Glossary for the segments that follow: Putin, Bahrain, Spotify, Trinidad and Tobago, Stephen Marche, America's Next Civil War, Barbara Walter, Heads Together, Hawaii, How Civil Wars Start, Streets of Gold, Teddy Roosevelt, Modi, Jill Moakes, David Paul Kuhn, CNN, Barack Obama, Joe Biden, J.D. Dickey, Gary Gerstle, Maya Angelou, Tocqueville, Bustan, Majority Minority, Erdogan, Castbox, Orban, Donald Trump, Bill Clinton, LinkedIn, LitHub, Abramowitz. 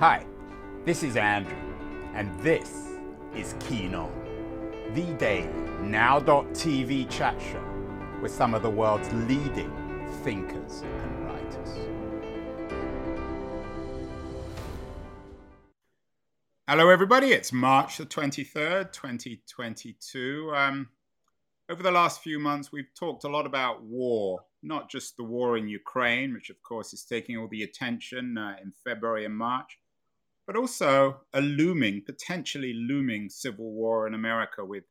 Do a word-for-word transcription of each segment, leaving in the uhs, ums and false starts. Hi, this is Andrew, and this is Keynote, the daily now dot t v chat show with some of the world's leading thinkers and writers. Hello everybody, it's March the twenty-third, twenty twenty-two. Um, over the last few months we've talked a lot about war, not just the war in Ukraine, which of course is taking all the attention uh, in February and March, but also a looming, potentially looming civil war in America with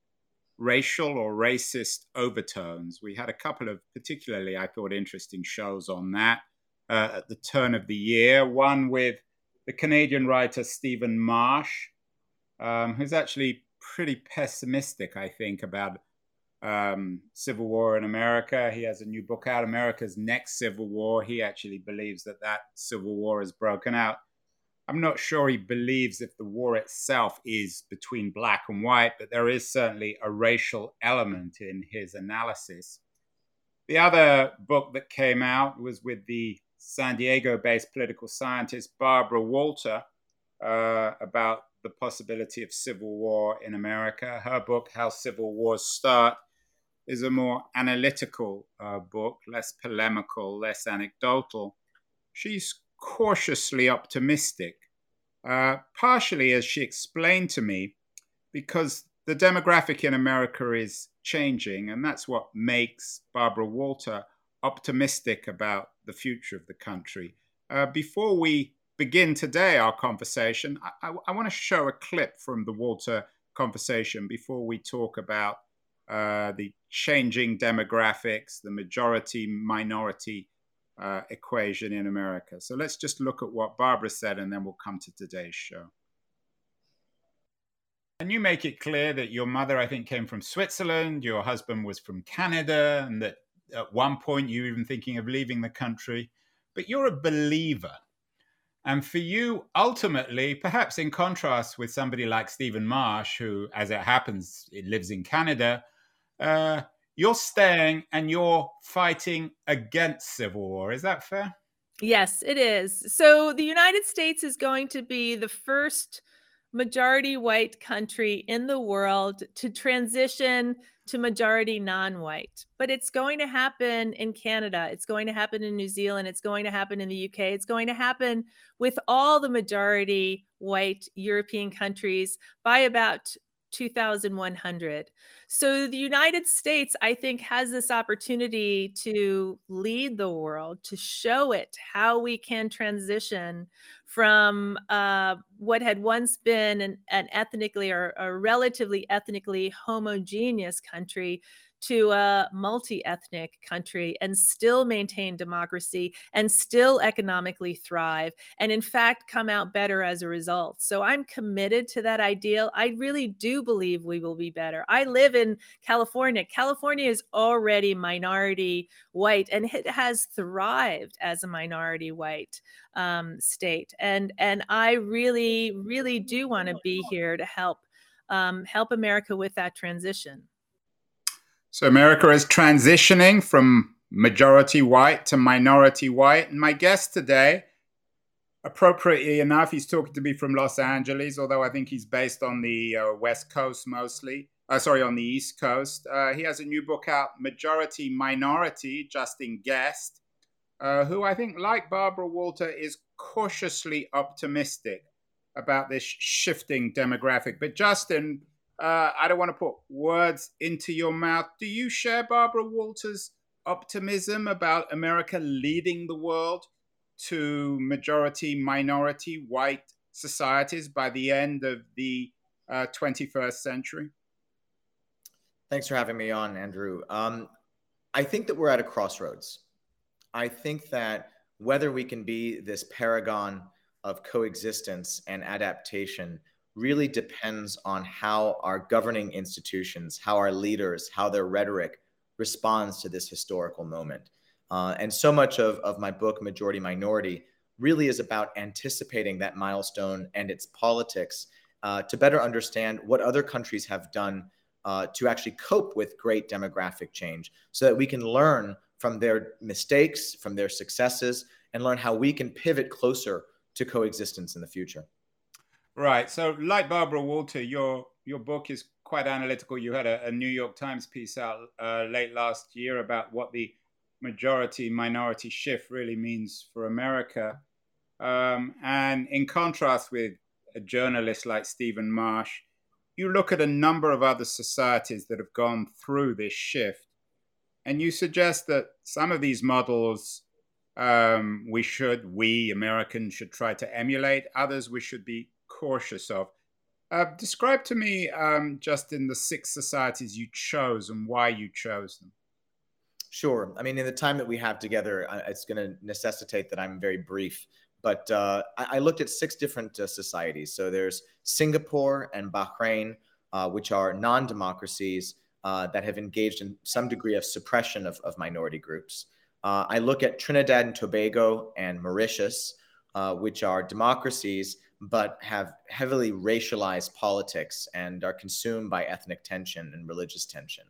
racial or racist overtones. We had a couple of particularly, I thought, interesting shows on that uh, at the turn of the year. One with the Canadian writer Stephen Marche, um, who's actually pretty pessimistic, I think, about um, civil war in America. He has a new book out, America's Next Civil War. He actually believes that that civil war has broken out. I'm not sure he believes if the war itself is between black and white, but there is certainly a racial element in his analysis. The other book that came out was with the San Diego-based political scientist Barbara Walter uh, about the possibility of civil war in America. Her book, How Civil Wars Start, is a more analytical uh, book, less polemical, less anecdotal. She's cautiously optimistic, uh, partially, as she explained to me, because the demographic in America is changing, and that's what makes Barbara Walter optimistic about the future of the country. Uh, before we begin today our conversation, I, I, I want to show a clip from the Walter conversation before we talk about uh, the changing demographics, the majority minority Uh, equation in America. So let's just look at what Barbara said, and then we'll come to today's show. And you make it clear that your mother, I think, came from Switzerland, your husband was from Canada, and that at one point you were even thinking of leaving the country. But you're a believer. And for you, ultimately, perhaps in contrast with somebody like Stephen Marche, who, as it happens, lives in Canada, uh, you're staying and you're fighting against civil war. Is that fair? Yes, it is. So the United States is going to be the first majority white country in the world to transition to majority non-white. But it's going to happen in Canada. It's going to happen in New Zealand. It's going to happen in the U K. It's going to happen with all the majority white European countries by about two thousand one hundred. So the United States, I think, has this opportunity to lead the world, to show it how we can transition from uh, what had once been an, an ethnically or a relatively ethnically homogeneous country to a multi-ethnic country and still maintain democracy and still economically thrive and, in fact, come out better as a result. So I'm committed to that ideal. I really do believe we will be better. I live in California. California is already minority white, and it has thrived as a minority white um, state. And, and I really, really do want to be here to help um, help America with that transition. So America is transitioning from majority white to minority white. And my guest today, appropriately enough, he's talking to me from Los Angeles, although I think he's based on the uh, West Coast mostly, uh, sorry, on the East Coast. Uh, he has a new book out, Majority Minority, Justin Gest, uh, who I think, like Barbara Walter, is cautiously optimistic about this shifting demographic. But Justin, Uh, I don't want to put words into your mouth. Do you share Barbara Walter's optimism about America leading the world to majority, minority, white societies by the end of the uh, twenty-first century? Thanks for having me on, Andrew. Um, I think that we're at a crossroads. I think that whether we can be this paragon of coexistence and adaptation really depends on how our governing institutions, how our leaders, how their rhetoric responds to this historical moment. Uh, and so much of, of my book, Majority Minority, really is about anticipating that milestone and its politics uh, to better understand what other countries have done uh, to actually cope with great demographic change so that we can learn from their mistakes, from their successes, and learn how we can pivot closer to coexistence in the future. Right. So like Barbara Walter, your your book is quite analytical. You had a, a New York Times piece out uh, late last year about what the majority minority shift really means for America. Um, and in contrast with a journalist like Stephen Marche, you look at a number of other societies that have gone through this shift, and you suggest that some of these models um, we should, we Americans should try to emulate, others we should be cautious of. Uh, describe to me, um, Justin, the six societies you chose and why you chose them. Sure. I mean, in the time that we have together, it's going to necessitate that I'm very brief. But uh, I, I looked at six different uh, societies. So there's Singapore and Bahrain, uh, which are non-democracies uh, that have engaged in some degree of suppression of, of minority groups. Uh, I look at Trinidad and Tobago and Mauritius, uh, which are democracies but have heavily racialized politics and are consumed by ethnic tension and religious tension.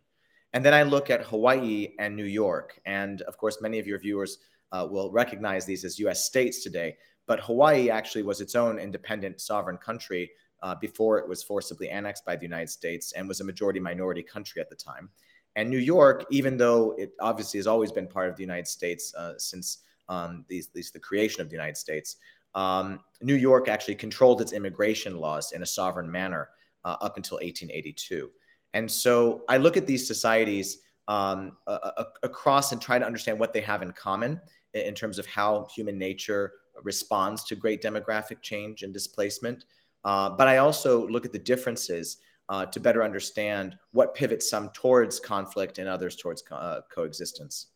And then I look at Hawaii and New York. And of course, many of your viewers uh, will recognize these as U S states today, but Hawaii actually was its own independent sovereign country uh, before it was forcibly annexed by the United States and was a majority minority country at the time. And New York, even though it obviously has always been part of the United States uh, since um, the, at least the creation of the United States, um, New York actually controlled its immigration laws in a sovereign manner uh, up until eighteen eighty-two. And so I look at these societies um, uh, across and try to understand what they have in common in terms of how human nature responds to great demographic change and displacement. Uh, but I also look at the differences uh, to better understand what pivots some towards conflict and others towards co- uh, coexistence.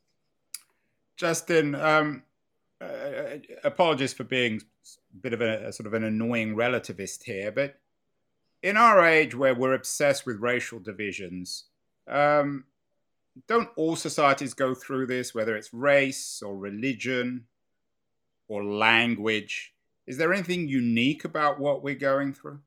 Justin, um, uh, apologies for being a bit of a, a sort of an annoying relativist here, but in our age where we're obsessed with racial divisions, um, don't all societies go through this, whether it's race or religion or language? Is there anything unique about what we're going through?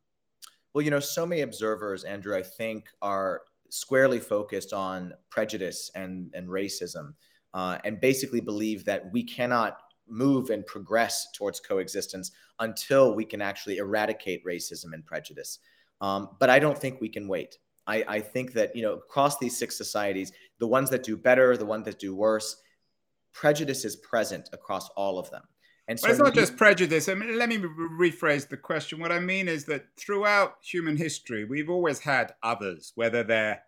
Well, you know, so many observers, Andrew, I think, are squarely focused on prejudice and, and racism uh, and basically believe that we cannot move and progress towards coexistence until we can actually eradicate racism and prejudice. Um, but I don't think we can wait. I, I think that, you know, across these six societies, the ones that do better, the ones that do worse, prejudice is present across all of them. And so well, it's not just prejudice. I mean, let me rephrase the question. What I mean is that throughout human history, we've always had others, whether they're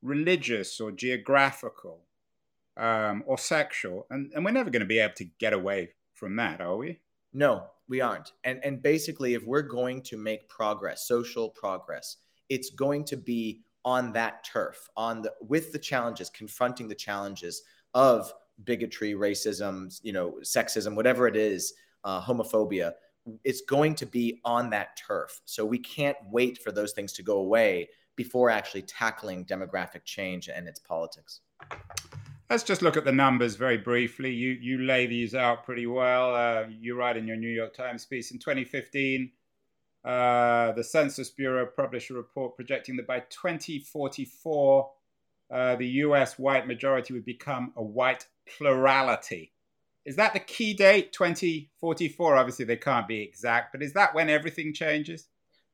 religious or geographical um, or sexual. And, and we're never going to be able to get away from that, are we? No. We aren't. And, and basically, if we're going to make progress, social progress, it's going to be on that turf, on the with the challenges, confronting the challenges of bigotry, racism, you know, sexism, whatever it is, uh, homophobia. It's going to be on that turf. So we can't wait for those things to go away before actually tackling demographic change and its politics. Let's just look at the numbers very briefly. You you lay these out pretty well. Uh, you write in your New York Times piece in twenty fifteen, uh, the Census Bureau published a report projecting that by twenty forty-four, uh, the U S white majority would become a white plurality. Is that the key date, twenty forty-four? Obviously, they can't be exact, but is that when everything changes?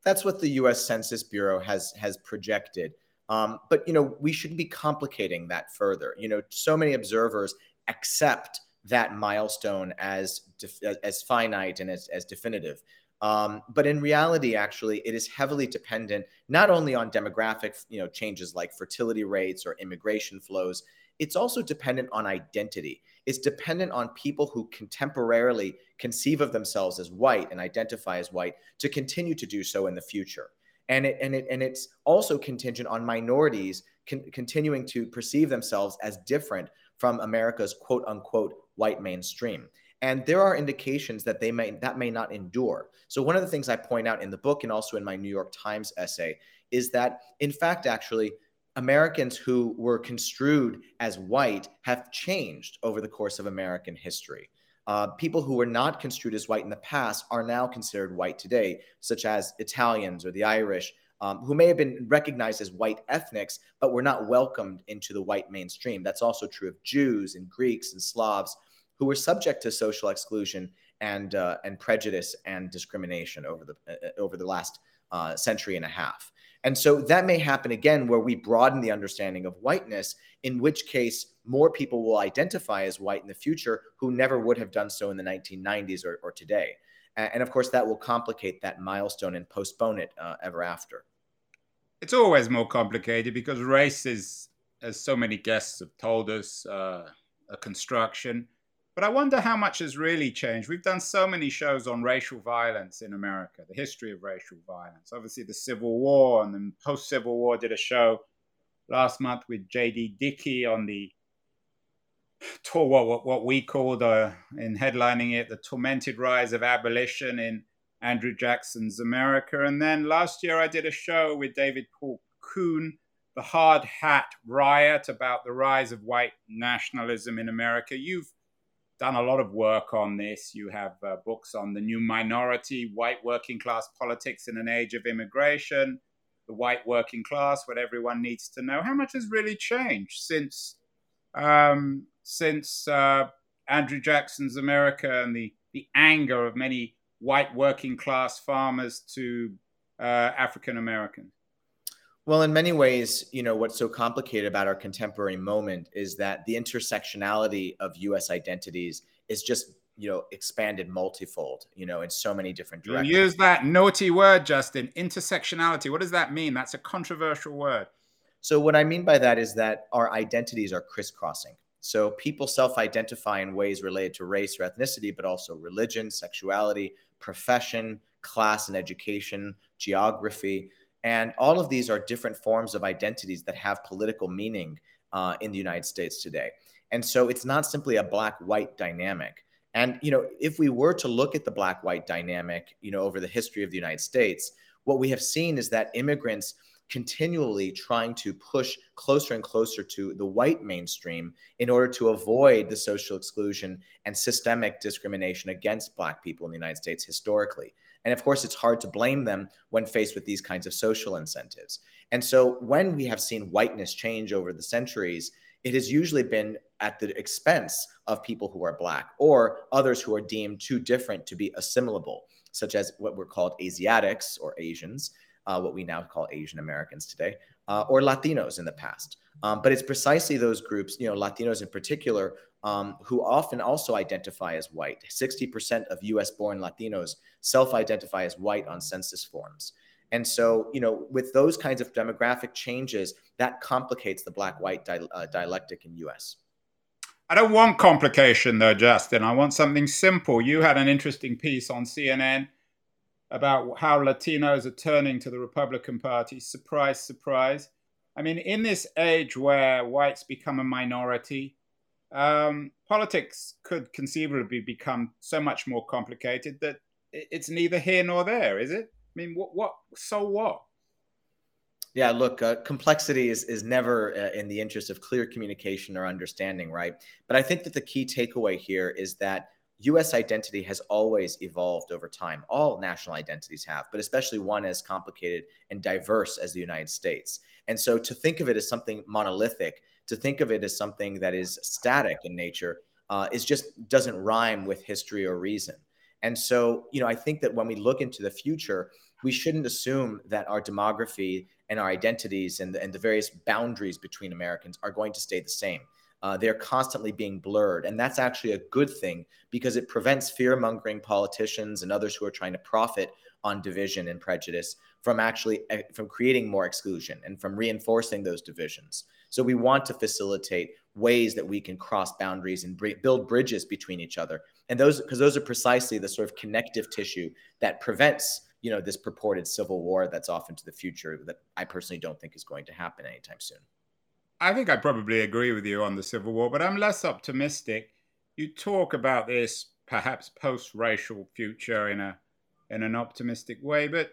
That's what the U S Census Bureau has has projected. Um, but, you know, we shouldn't be complicating that further. You know, so many observers accept that milestone as def- as finite and as, as definitive. Um, but in reality, actually, it is heavily dependent not only on demographic, you know, changes like fertility rates or immigration flows. It's also dependent on identity. It's dependent on people who contemporarily conceive of themselves as white and identify as white to continue to do so in the future. And it and it and it's also contingent on minorities con- continuing to perceive themselves as different from America's quote unquote white mainstream. And there are indications that they may that may not endure. So one of the things I point out in the book and also in my New York Times essay is that in fact actually Americans who were construed as white have changed over the course of American history. Uh, people who were not construed as white in the past are now considered white today, such as Italians or the Irish, um, who may have been recognized as white ethnics, but were not welcomed into the white mainstream. That's also true of Jews and Greeks and Slavs. who were subject to social exclusion and uh, and prejudice and discrimination over the uh, over the last uh, century and a half. And so that may happen again, where we broaden the understanding of whiteness, in which case more people will identify as white in the future who never would have done so in the nineteen nineties or, or today. And of course, that will complicate that milestone and postpone it uh, ever after. It's always more complicated because race is, as so many guests have told us, uh, a construction. But I wonder how much has really changed. We've done so many shows on racial violence in America, the history of racial violence. Obviously, the Civil War and the post-Civil War, did a show last month with J D Dickey on the, what, what we called, uh, in headlining it, the tormented rise of abolition in Andrew Jackson's America. And then last year, I did a show with David Paul Kuhn, the Hard Hat Riot, about the rise of white nationalism in America. You've done a lot of work on this. You have uh, books on The New Minority, White Working Class Politics in an Age of Immigration, The White Working Class, What Everyone Needs to Know. How much has really changed since um, since uh, Andrew Jackson's America and the, the anger of many white working class farmers to uh, African Americans? Well, in many ways, you know, what's so complicated about our contemporary moment is that the intersectionality of U S identities is just, you know, expanded multifold, you know, in so many different directions. You use that naughty word, Justin, intersectionality. What does that mean? That's a controversial word. So what I mean by that is that our identities are crisscrossing. So people self-identify in ways related to race or ethnicity, but also religion, sexuality, profession, class and education, geography. And all of these are different forms of identities that have political meaning uh, in the United States today. And so it's not simply a black-white dynamic. And, you know, if we were to look at the black-white dynamic, you know, over the history of the United States, what we have seen is that immigrants continually trying to push closer and closer to the white mainstream in order to avoid the social exclusion and systemic discrimination against black people in the United States historically. And of course, it's hard to blame them when faced with these kinds of social incentives. And so when we have seen whiteness change over the centuries, it has usually been at the expense of people who are black or others who are deemed too different to be assimilable, such as what were called Asiatics or Asians, uh, what we now call Asian Americans today, uh, or Latinos in the past. Um, but it's precisely those groups, you know, Latinos in particular, Um, who often also identify as white. sixty percent of U S born Latinos self-identify as white on census forms. And so, you know, with those kinds of demographic changes, that complicates the black-white di- uh, dialectic in U S. I don't want complication, though, Justin. I want something simple. You had an interesting piece on C N N about how Latinos are turning to the Republican Party. Surprise, surprise. I mean, in this age where whites become a minority, Um, politics could conceivably become so much more complicated that it's neither here nor there, is it? I mean, what, what so what? Yeah, look, uh, complexity is, is never uh, in the interest of clear communication or understanding, right? But I think that the key takeaway here is that U S identity has always evolved over time. All national identities have, but especially one as complicated and diverse as the United States. And so to think of it as something monolithic, to think of it as something that is static in nature uh, is just doesn't rhyme with history or reason. And so, you know, I think that when we look into the future, we shouldn't assume that our demography and our identities and the, and the various boundaries between Americans are going to stay the same. Uh, they're constantly being blurred. And that's actually a good thing because it prevents fear-mongering politicians and others who are trying to profit on division and prejudice from actually from creating more exclusion and from reinforcing those divisions. So we want to facilitate ways that we can cross boundaries and b- build bridges between each other. And those, because those are precisely the sort of connective tissue that prevents, you know, this purported civil war that's off into the future that I personally don't think is going to happen anytime soon. I think I probably agree with you on the Civil War, but I'm less optimistic. You talk about this perhaps post-racial future in a in an optimistic way, but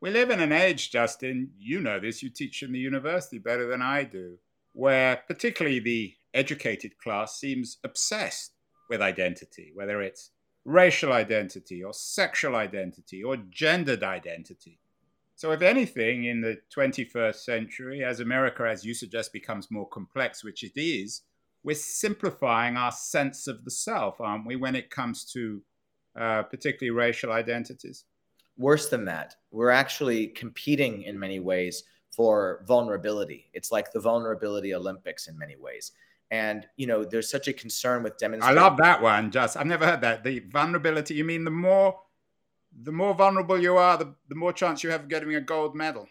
we live in an age, Justin, you know this, you teach in the university better than I do, where particularly the educated class seems obsessed with identity, whether it's racial identity or sexual identity or gendered identity. So if anything, in the twenty-first century, as America, as you suggest, becomes more complex, which it is, we're simplifying our sense of the self, aren't we, when it comes to uh, particularly racial identities? Worse than that, we're actually competing in many ways for vulnerability. It's like the vulnerability Olympics in many ways. And, you know, there's such a concern with demonstrating. I love that one, Just. I've never heard that. The vulnerability, you mean the more the more vulnerable you are, the, the more chance you have of getting a gold medal.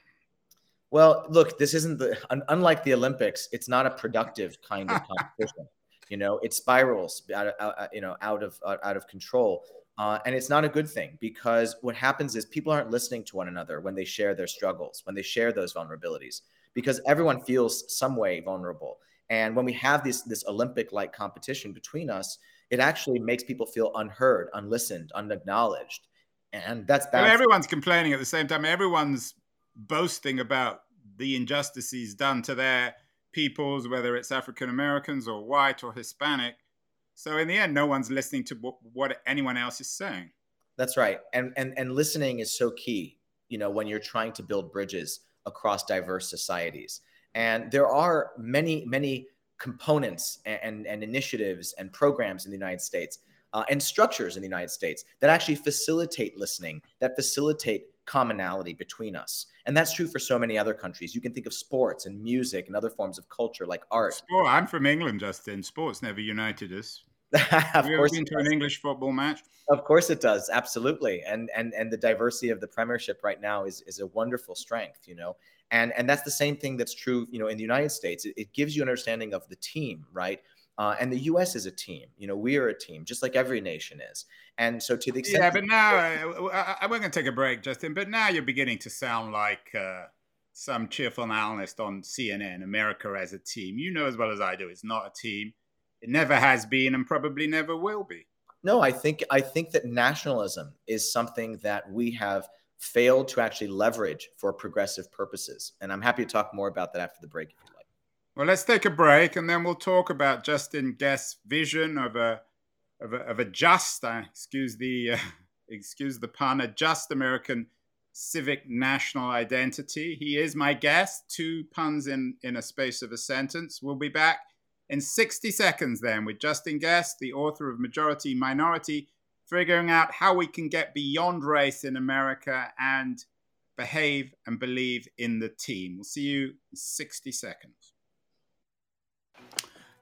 Well, look, this isn't the, un- unlike the Olympics, it's not a productive kind of competition. You know, it spirals out of, out, you know, out of, out of control. Uh, and it's not a good thing, because what happens is people aren't listening to one another when they share their struggles, when they share those vulnerabilities, because everyone feels some way vulnerable. And when we have this, this Olympic-like competition between us, it actually makes people feel unheard, unlistened, unacknowledged. And that's bad. I mean, everyone's complaining at the same time. Everyone's boasting about the injustices done to their peoples, whether it's African-Americans or white or Hispanic. So in the end, no one's listening to w- what anyone else is saying. That's right. And, and and listening is so key, you know, when you're trying to build bridges across diverse societies. And there are many, many components and, and, and initiatives and programs in the United States uh, and structures in the United States that actually facilitate listening, that facilitate commonality between us. And that's true for so many other countries. You can think of sports and music and other forms of culture like art. Sport. I'm from England, Justin. Sports never united us. Of we course been to an English football match. Of course it does. Absolutely. And and and the diversity of the Premiership right now is is a wonderful strength, you know. And and that's the same thing that's true, you know, in the United States. It, it gives you an understanding of the team, right? Uh, and the U S is a team. You know, we are a team, just like every nation is. And so to the extent... Yeah, but now... Uh, I, I, we're going to take a break, Justin, but now you're beginning to sound like uh, some cheerful analyst on C N N, America as a team. You know as well as I do, it's not a team. It never has been and probably never will be. No, I think I think that nationalism is something that we have failed to actually leverage for progressive purposes. And I'm happy to talk more about that after the break. Well, let's take a break, and then we'll talk about Justin Gest's vision of a of a, of a just, uh, excuse the uh, excuse the pun, a just American civic national identity. He is my guest. Two puns in, in a space of a sentence. We'll be back in sixty seconds then with Justin Gest, the author of Majority Minority, figuring out how we can get beyond race in America and behave and believe in the team. We'll see you in sixty seconds.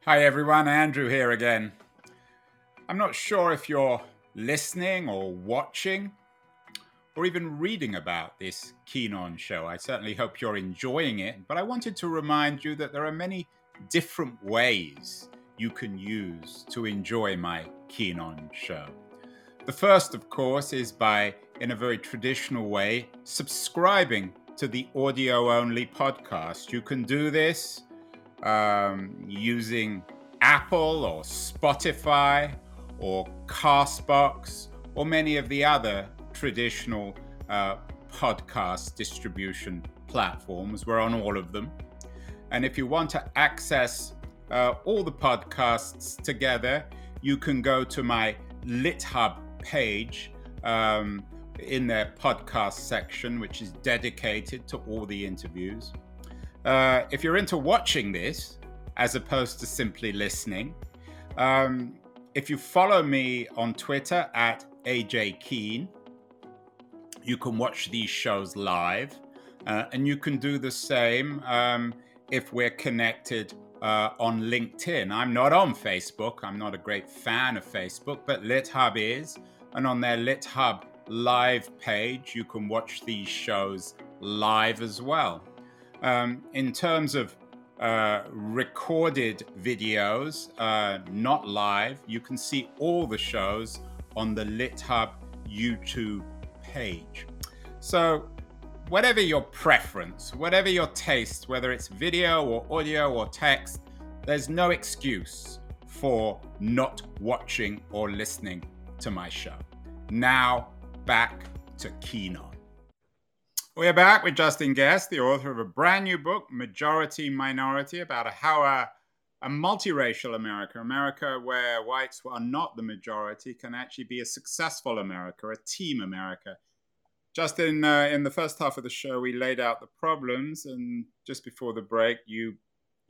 Hi everyone, Andrew here again. I'm not sure if you're listening or watching or even reading about this Keenon show. I certainly hope you're enjoying it, but I wanted to remind you that there are many different ways you can use to enjoy my Keenon show. The first, of course, is by, in a very traditional way, subscribing to the audio-only podcast. You can do this Um, using Apple or Spotify or Castbox or many of the other traditional uh, podcast distribution platforms. We're on all of them. And if you want to access uh, all the podcasts together, you can go to my LitHub page um, in their podcast section, which is dedicated to all the interviews. Uh, if you're into watching this, as opposed to simply listening, um, if you follow me on Twitter at A J Keen, you can watch these shows live, uh, and you can do the same um, if we're connected uh, on LinkedIn. I'm not on Facebook. I'm not a great fan of Facebook, but LitHub is, and on their LitHub live page, you can watch these shows live as well. Um, in terms of uh, recorded videos, uh, not live, you can see all the shows on the LitHub YouTube page. So whatever your preference, whatever your taste, whether it's video or audio or text, there's no excuse for not watching or listening to my show. Now back to Keynote. We're back with Justin Gest, the author of a brand new book, Majority Minority, about how a, a multiracial America, America where whites are not the majority, can actually be a successful America, a team America. Justin, uh, in the first half of the show, we laid out the problems, and just before the break, you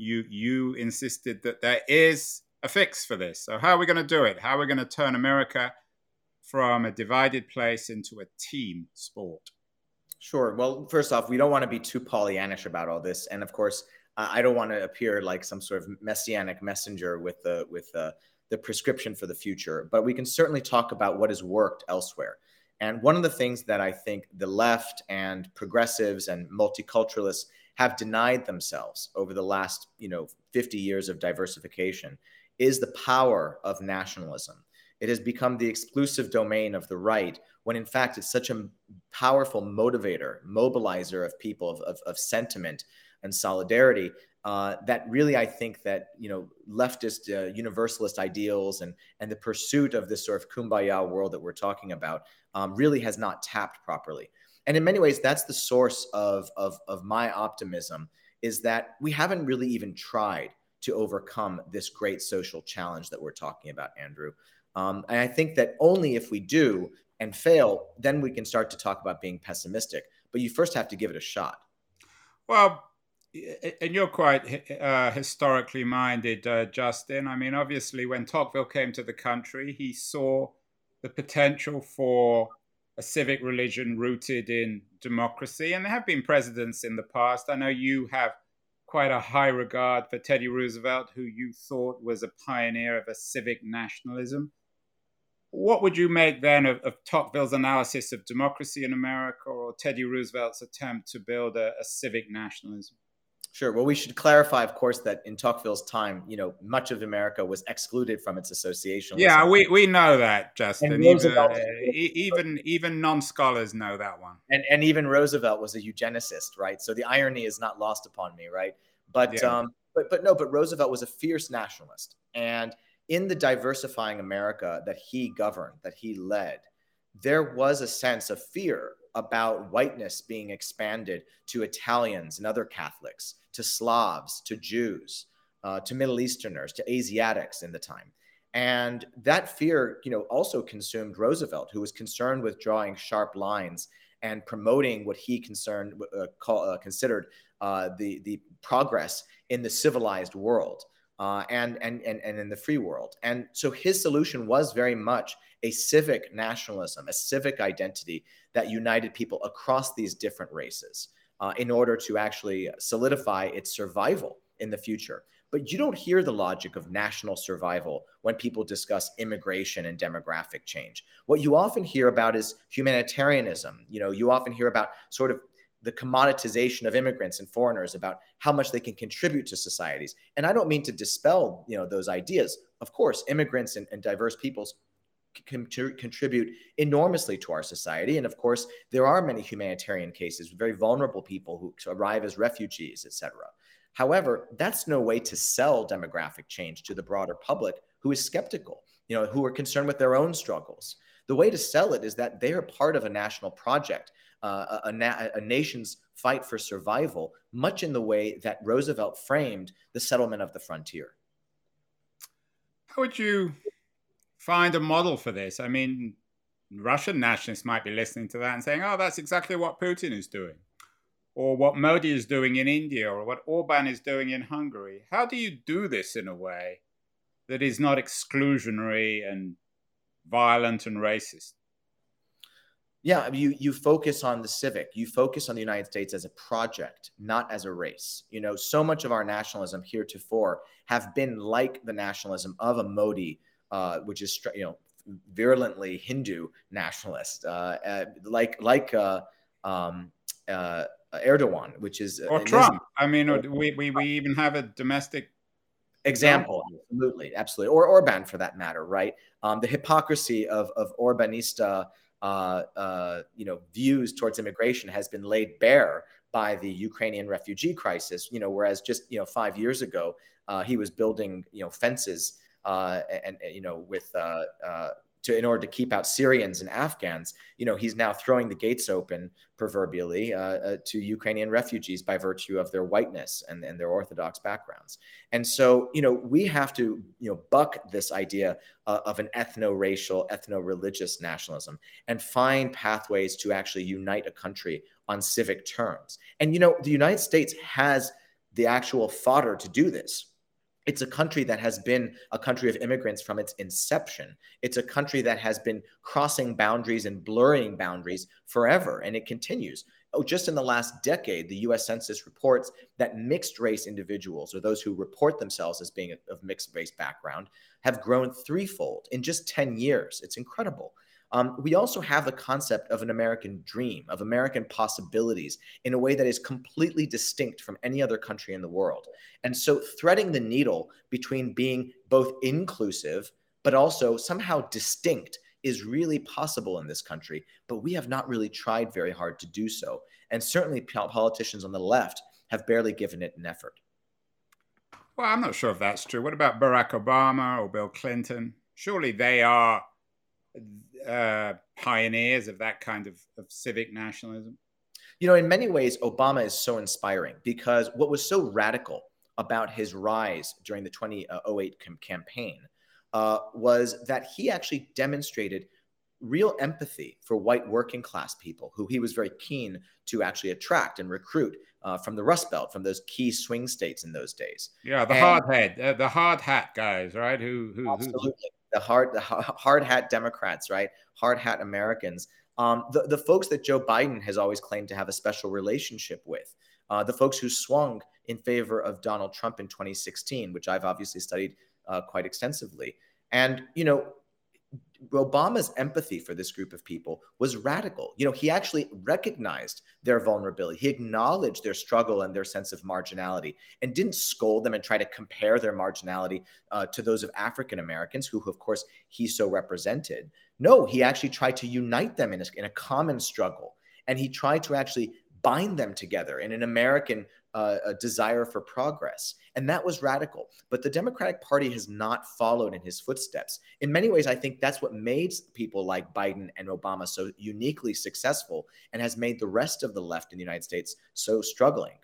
you you insisted that there is a fix for this. So how are we going to do it? How are we going to turn America from a divided place into a team sport? Sure. Well, first off, we don't want to be too Pollyannish about all this. And of course, I don't want to appear like some sort of messianic messenger with the with the, the prescription for the future. But we can certainly talk about what has worked elsewhere. And one of the things that I think the left and progressives and multiculturalists have denied themselves over the last, you know, fifty years of diversification is the power of nationalism. It has become the exclusive domain of the right, when in fact it's such a powerful motivator, mobilizer of people, of, of, of sentiment and solidarity, uh, that really I think that, you know, leftist uh, universalist ideals and and the pursuit of this sort of kumbaya world that we're talking about um, really has not tapped properly. And in many ways, that's the source of, of, of my optimism, is that we haven't really even tried to overcome this great social challenge that we're talking about, Andrew. Um, and I think that only if we do and fail, then we can start to talk about being pessimistic. But you first have to give it a shot. Well, and you're quite uh, historically minded, uh, Justin. I mean, obviously, when Tocqueville came to the country, he saw the potential for a civic religion rooted in democracy. And there have been presidents in the past. I know you have quite a high regard for Teddy Roosevelt, who you thought was a pioneer of a civic nationalism. What would you make then of, of Tocqueville's analysis of democracy in America, or Teddy Roosevelt's attempt to build a, a civic nationalism? Sure. Well, we should clarify, of course, that in Tocqueville's time, you know, much of America was excluded from its association. Yeah, we, we know that, Justin. Even, uh, even even non-scholars know that one. And and even Roosevelt was a eugenicist, right? So the irony is not lost upon me, right? But yeah. um, but but no, but Roosevelt was a fierce nationalist, and in the diversifying America that he governed, that he led, there was a sense of fear about whiteness being expanded to Italians and other Catholics, to Slavs, to Jews, uh, to Middle Easterners, to Asiatics in the time. And that fear, you know, also consumed Roosevelt, who was concerned with drawing sharp lines and promoting what he concerned, uh, call, uh, considered uh, the, the progress in the civilized world uh, and, and, and, and in the free world. And so his solution was very much a civic nationalism, a civic identity that united people across these different races uh, in order to actually solidify its survival in the future. But you don't hear the logic of national survival when people discuss immigration and demographic change. What you often hear about is humanitarianism. You know, you often hear about sort of the commoditization of immigrants and foreigners, about how much they can contribute to societies. And I don't mean to dispel, you know, those ideas. Of course, immigrants and, and diverse peoples Can contribute enormously to our society. And of course, there are many humanitarian cases, very vulnerable people who arrive as refugees, et cetera. However, that's no way to sell demographic change to the broader public who is skeptical, you know, who are concerned with their own struggles. The way to sell it is that they are part of a national project, uh, a, na- a nation's fight for survival, much in the way that Roosevelt framed the settlement of the frontier. How would you find a model for this? I mean, Russian nationalists might be listening to that and saying, oh, that's exactly what Putin is doing, or what Modi is doing in India, or what Orban is doing in Hungary. How do you do this in a way that is not exclusionary and violent and racist? Yeah, you you focus on the civic. You focus on the United States as a project, not as a race. You know, so much of our nationalism heretofore have been like the nationalism of a Modi, Uh, which is, you know, virulently Hindu nationalist, uh, uh, like like uh, um, uh, Erdogan, which is... Or Trump. Islam. I mean, or, we, we, we even have a domestic example. Example. Absolutely, absolutely. Or Orban, for that matter, right? Um, the hypocrisy of, of Orbanista, uh, uh, you know, views towards immigration has been laid bare by the Ukrainian refugee crisis, you know, whereas just, you know, five years ago, uh, he was building, you know, fences Uh, and, and, you know, with uh, uh, to in order to keep out Syrians and Afghans, you know, he's now throwing the gates open, proverbially, uh, uh, to Ukrainian refugees by virtue of their whiteness and, and their Orthodox backgrounds. And so, you know, we have to, you know, buck this idea uh, of an ethno-racial, ethno-religious nationalism and find pathways to actually unite a country on civic terms. And, you know, the United States has the actual fodder to do this. It's a country that has been a country of immigrants from its inception. It's a country that has been crossing boundaries and blurring boundaries forever, and it continues. Oh, just in the last decade, the U S Census reports that mixed race individuals, or those who report themselves as being of mixed race background, have grown threefold in just ten years. It's incredible. Um, we also have the concept of an American dream, of American possibilities in a way that is completely distinct from any other country in the world. And so threading the needle between being both inclusive, but also somehow distinct is really possible in this country, but we have not really tried very hard to do so. And certainly politicians on the left have barely given it an effort. Well, I'm not sure if that's true. What about Barack Obama or Bill Clinton? Surely they are Uh, pioneers of that kind of, of civic nationalism? You know, in many ways, Obama is so inspiring because what was so radical about his rise during the two thousand eight campaign uh, was that he actually demonstrated real empathy for white working class people who he was very keen to actually attract and recruit uh, from the Rust Belt, from those key swing states in those days. Yeah, the and, hard head, uh, the hard hat guys, right? Who, who, absolutely. Who... The hard, the hard hat Democrats, right? Hard hat Americans. Um, the, the folks that Joe Biden has always claimed to have a special relationship with. Uh, the folks who swung in favor of Donald Trump in twenty sixteen, which I've obviously studied uh, quite extensively. And, you know, Obama's empathy for this group of people was radical. You know, he actually recognized their vulnerability. He acknowledged their struggle and their sense of marginality and didn't scold them and try to compare their marginality uh, to those of African Americans, who, of course, he so represented. No, he actually tried to unite them in a, in a common struggle. And he tried to actually bind them together in an American uh, a desire for progress. And that was radical. But the Democratic Party has not followed in his footsteps. In many ways, I think that's what made people like Biden and Obama so uniquely successful and has made the rest of the left in the United States so struggling.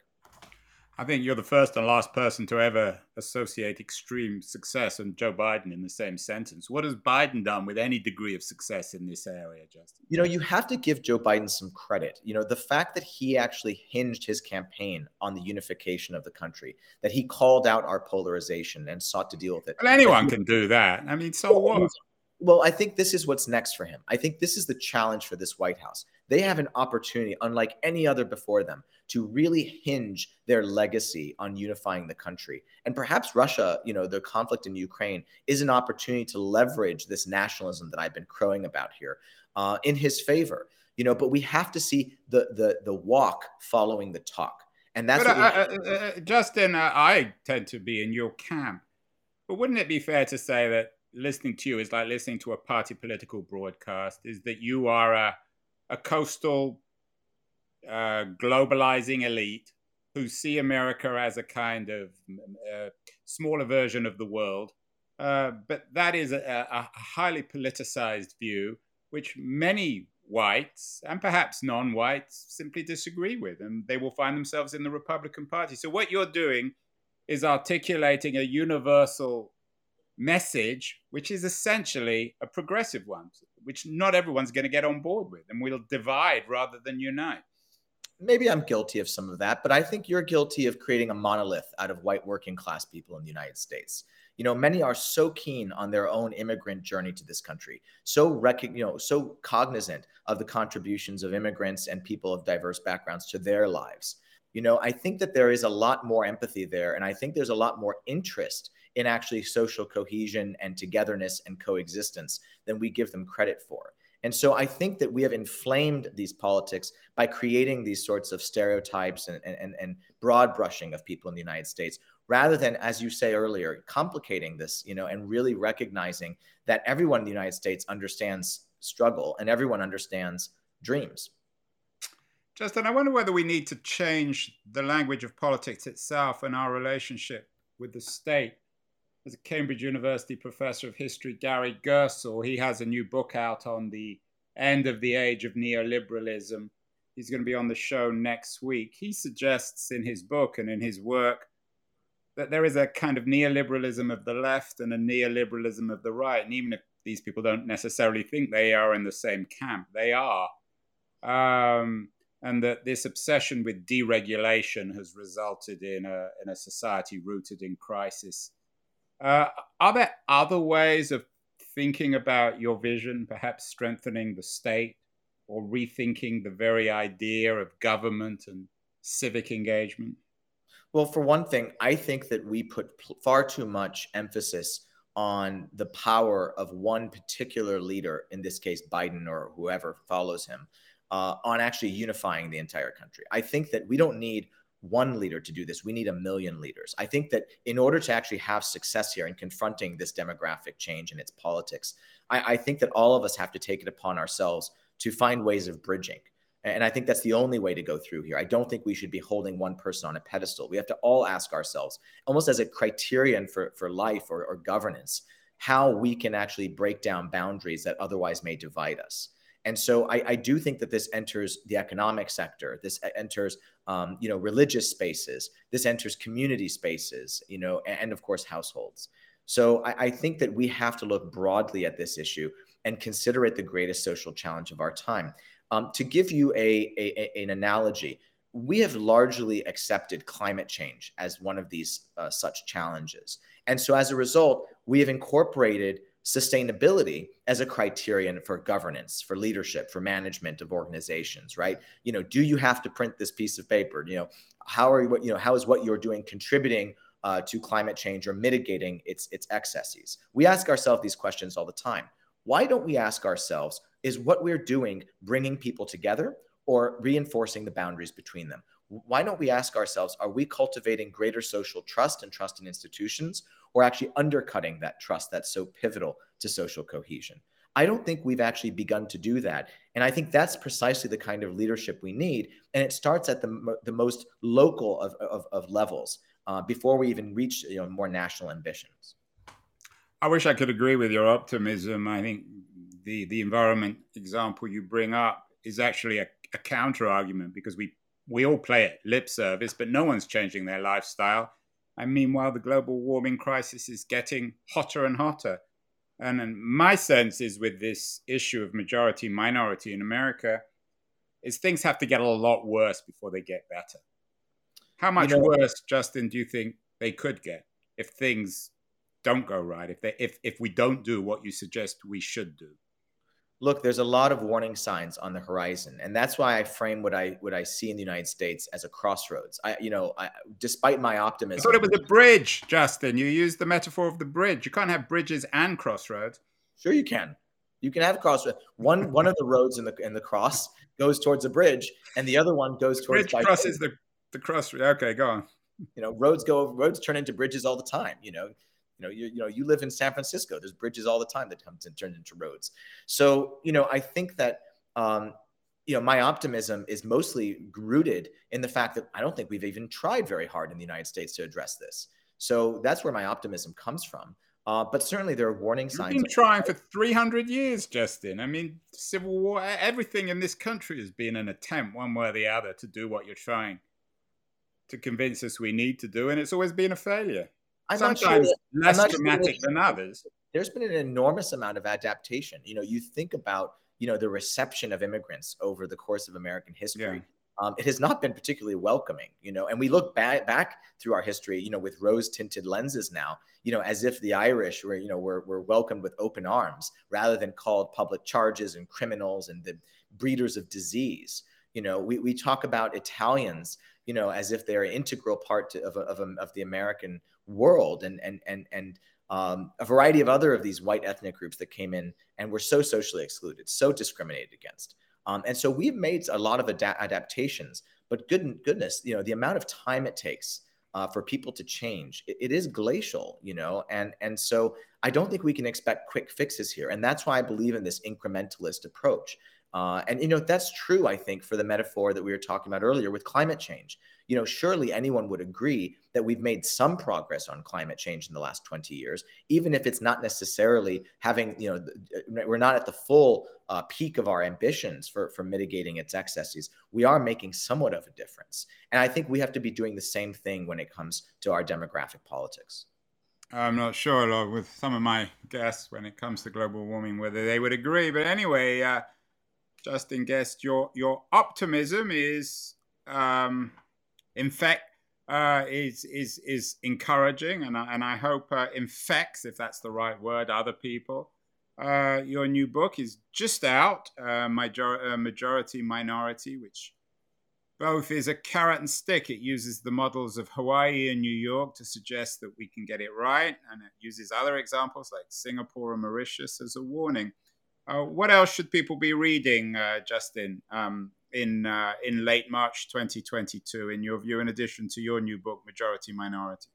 I think you're the first and last person to ever associate extreme success and Joe Biden in the same sentence. What has Biden done with any degree of success in this area, Justin? You know, you have to give Joe Biden some credit. You know, the fact that he actually hinged his campaign on the unification of the country, that he called out our polarization and sought to deal with it. Well, anyone can do that. I mean, so what? Well, I think this is what's next for him. I think this is the challenge for this White House. They have an opportunity, unlike any other before them, to really hinge their legacy on unifying the country. And perhaps Russia, you know, the conflict in Ukraine is an opportunity to leverage this nationalism that I've been crowing about here uh, in his favor. You know, but we have to see the the the walk following the talk. And that's but, what we uh, uh, uh, Justin, uh, I tend to be in your camp. But wouldn't it be fair to say that listening to you is like listening to a party political broadcast, is that you are a, a coastal uh, globalizing elite who see America as a kind of uh, smaller version of the world. Uh, but that is a, a highly politicized view, which many whites and perhaps non-whites simply disagree with, and they will find themselves in the Republican Party. So what you're doing is articulating a universal message, which is essentially a progressive one, which not everyone's going to get on board with, and we'll divide rather than unite. Maybe I'm guilty of some of that, but I think you're guilty of creating a monolith out of white working class people in the United States. You know, many are so keen on their own immigrant journey to this country, so rec- you know, so cognizant of the contributions of immigrants and people of diverse backgrounds to their lives. You know, I think that there is a lot more empathy there, and I think there's a lot more interest in actually social cohesion and togetherness and coexistence than we give them credit for. And so I think that we have inflamed these politics by creating these sorts of stereotypes and, and, and broad brushing of people in the United States, rather than, as you say earlier, complicating this, you know, and really recognizing that everyone in the United States understands struggle and everyone understands dreams. Justin, I wonder whether we need to change the language of politics itself and our relationship with the state. As a Cambridge University professor of history, Gary Gerstle, he has a new book out on the end of the age of neoliberalism. He's going to be on the show next week. He suggests in his book and in his work that there is a kind of neoliberalism of the left and a neoliberalism of the right. And even if these people don't necessarily think they are in the same camp, they are. Um, and that this obsession with deregulation has resulted in a, in a society rooted in crisis. Uh, are there other ways of thinking about your vision, perhaps strengthening the state or rethinking the very idea of government and civic engagement? Well, for one thing, I think that we put pl- far too much emphasis on the power of one particular leader, in this case, Biden or whoever follows him, uh, on actually unifying the entire country. I think that we don't need one leader to do this. We need a million leaders. I think that in order to actually have success here in confronting this demographic change and its politics, I, I think that all of us have to take it upon ourselves to find ways of bridging. And I think that's the only way to go through here. I don't think we should be holding one person on a pedestal. We have to all ask ourselves, almost as a criterion for, for life or, or governance, how we can actually break down boundaries that otherwise may divide us. And so I, I do think that this enters the economic sector. This enters, um, you know, religious spaces. This enters community spaces, you know, and, and of course, households. So I, I think that we have to look broadly at this issue and consider it the greatest social challenge of our time. Um, to give you a, a, a an analogy, we have largely accepted climate change as one of these uh, such challenges. And so as a result, we have incorporated sustainability as a criterion for governance, for leadership, for management of organizations, right? You know, do you have to print this piece of paper? You know, how are you, you know, how is what you're doing contributing uh, to climate change or mitigating its its excesses? We ask ourselves these questions all the time. Why don't we ask ourselves, is what we're doing bringing people together or reinforcing the boundaries between them? Why don't we ask ourselves, are we cultivating greater social trust and trust in institutions, or actually undercutting that trust that's so pivotal to social cohesion? I don't think we've actually begun to do that. And I think that's precisely the kind of leadership we need. And it starts at the, the most local of, of, of levels uh, before we even reach, you know, more national ambitions. I wish I could agree with your optimism. I think the, the environment example you bring up is actually a, a counter argument, because we, we all play it lip service, but no one's changing their lifestyle. And meanwhile, the global warming crisis is getting hotter and hotter. And, and my sense is, with this issue of majority minority in America, is things have to get a lot worse before they get better. How much you know, worse, Justin, do you think they could get if things don't go right, if, they, if, if we don't do what you suggest we should do? Look, there's a lot of warning signs on the horizon, and that's why I frame what I what I see in the United States as a crossroads. I, you know, I, despite my optimism, I thought it was a bridge, Justin. You used the metaphor of the bridge. You can't have bridges and crossroads. Sure, you can. You can have crossroads. One one of the roads in the in the cross goes towards a bridge, and the other one goes the towards. Bridge crosses the the crossroad. Okay, go on. You know, roads go roads turn into bridges all the time. You know. You know, you, you know, you live in San Francisco. There's bridges all the time that come to turn into roads. So, you know, I think that, um, you know, my optimism is mostly rooted in the fact that I don't think we've even tried very hard in the United States to address this. So that's where my optimism comes from. Uh, but certainly there are warning You've signs. You've been trying for three hundred years, Justin. I mean, Civil War, everything in this country has been an attempt one way or the other to do what you're trying to convince us we need to do. And it's always been a failure. I'm Sometimes not sure that, less not dramatic sure than others. There's been an enormous amount of adaptation. You know, you think about, you know, the reception of immigrants over the course of American history. Yeah. Um, it has not been particularly welcoming, you know, and we look back, back through our history, you know, with rose-tinted lenses now, you know, as if the Irish were, you know, were, were welcomed with open arms rather than called public charges and criminals and the breeders of disease. You know, we, we talk about Italians, you know, as if they're an integral part to, of, of, of the American world, and and and and um, a variety of other of these white ethnic groups that came in and were so socially excluded, so discriminated against. Um, and so we've made a lot of ad- adaptations, but good, goodness, you know, the amount of time it takes uh, for people to change, it, it is glacial, you know, and, and so I don't think we can expect quick fixes here. And that's why I believe in this incrementalist approach. Uh, and, you know, that's true, I think, for the metaphor that we were talking about earlier with climate change. You know, surely anyone would agree that we've made some progress on climate change in the last twenty years, even if it's not necessarily having, you know, we're not at the full uh, peak of our ambitions for, for mitigating its excesses. We are making somewhat of a difference. And I think we have to be doing the same thing when it comes to our demographic politics. I'm not sure, Lord, with some of my guests when it comes to global warming, whether they would agree. But anyway, uh, Justin Gest, your your optimism is, um, in fact, uh, is is is encouraging, and I, and I hope uh, infects, if that's the right word, other people. Uh, your new book is just out, uh, Major- uh, Majority Minority, which both is a carrot and stick. It uses the models of Hawaii and New York to suggest that we can get it right, and it uses other examples like Singapore and Mauritius as a warning. Uh, what else should people be reading, uh, Justin, um, in uh, in late March twenty twenty-two, in your view, in addition to your new book, Majority Minority?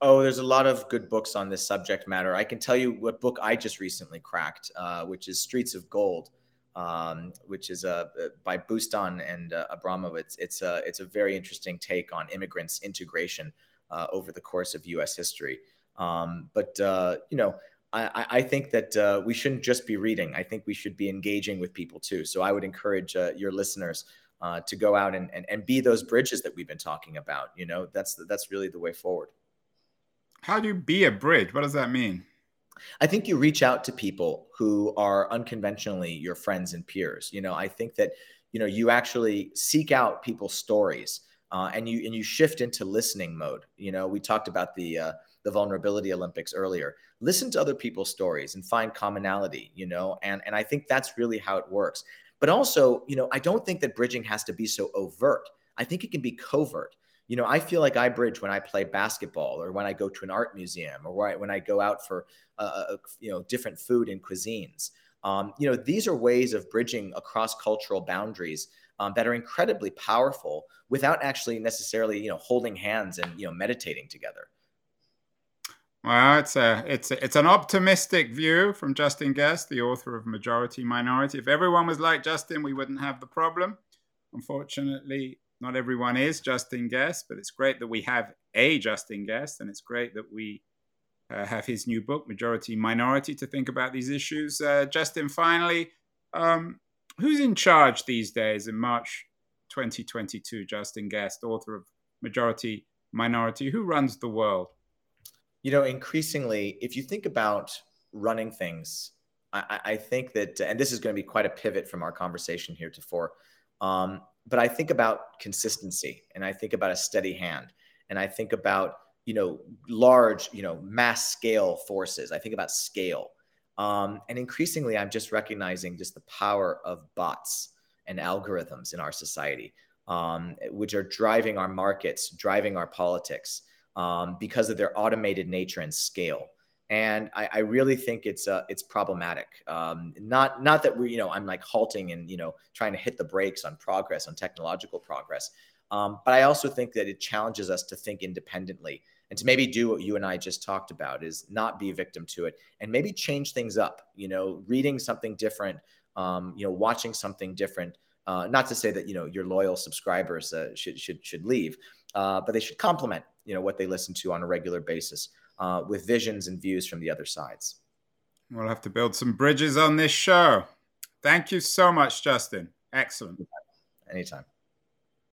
Oh, there's a lot of good books on this subject matter. I can tell you what book I just recently cracked, uh, which is Streets of Gold, um, which is uh, by Bustan and uh, Abramowitz. It's a, it's a very interesting take on immigrants' integration uh, over the course of U S history. Um, but, uh, you know, I, I think that uh, we shouldn't just be reading. I think we should be engaging with people too. So I would encourage uh, your listeners uh, to go out and, and, and be those bridges that we've been talking about. You know, that's that's really the way forward. How do you be a bridge? What does that mean? I think you reach out to people who are unconventionally your friends and peers. You know, I think that, you know, you actually seek out people's stories uh, and you and you shift into listening mode. You know, we talked about the uh, the Vulnerability Olympics earlier. Listen to other people's stories and find commonality, you know, and, and I think that's really how it works. But also, you know, I don't think that bridging has to be so overt. I think it can be covert. You know, I feel like I bridge when I play basketball, or when I go to an art museum, or when I go out for, uh, you know, different food and cuisines. Um, you know, these are ways of bridging across cultural boundaries um, that are incredibly powerful without actually necessarily, you know, holding hands and, you know, meditating together. Well, it's a, it's a, it's an optimistic view from Justin Gest, the author of Majority Minority. If everyone was like Justin, we wouldn't have the problem. Unfortunately, not everyone is Justin Gest, but it's great that we have a Justin Gest, and it's great that we uh, have his new book, Majority Minority, to think about these issues. Uh, Justin, finally, um, who's in charge these days in March twenty twenty-two? Justin Gest, author of Majority Minority, who runs the world? You know, increasingly, if you think about running things, I, I think that, and this is going to be quite a pivot from our conversation here to four, um, but I think about consistency, and I think about a steady hand, and I think about, you know, large, you know, mass scale forces. I think about scale. Um, and increasingly, I'm just recognizing just the power of bots and algorithms in our society, um, which are driving our markets, driving our politics um, because of their automated nature and scale. And I, I really think it's uh, it's problematic. Um, not not that we, you know, I'm like halting and, you know, trying to hit the brakes on progress, on technological progress. Um, but I also think that it challenges us to think independently and to maybe do what you and I just talked about, is not be a victim to it and maybe change things up. You know, reading something different, um, you know, watching something different. Uh, not to say that, you know, your loyal subscribers uh, should should should leave, uh, but they should complement, you know, what they listen to on a regular basis. Uh, with visions and views from the other sides. We'll have to build some bridges on this show. Thank you so much, Justin. Excellent. Anytime. Anytime.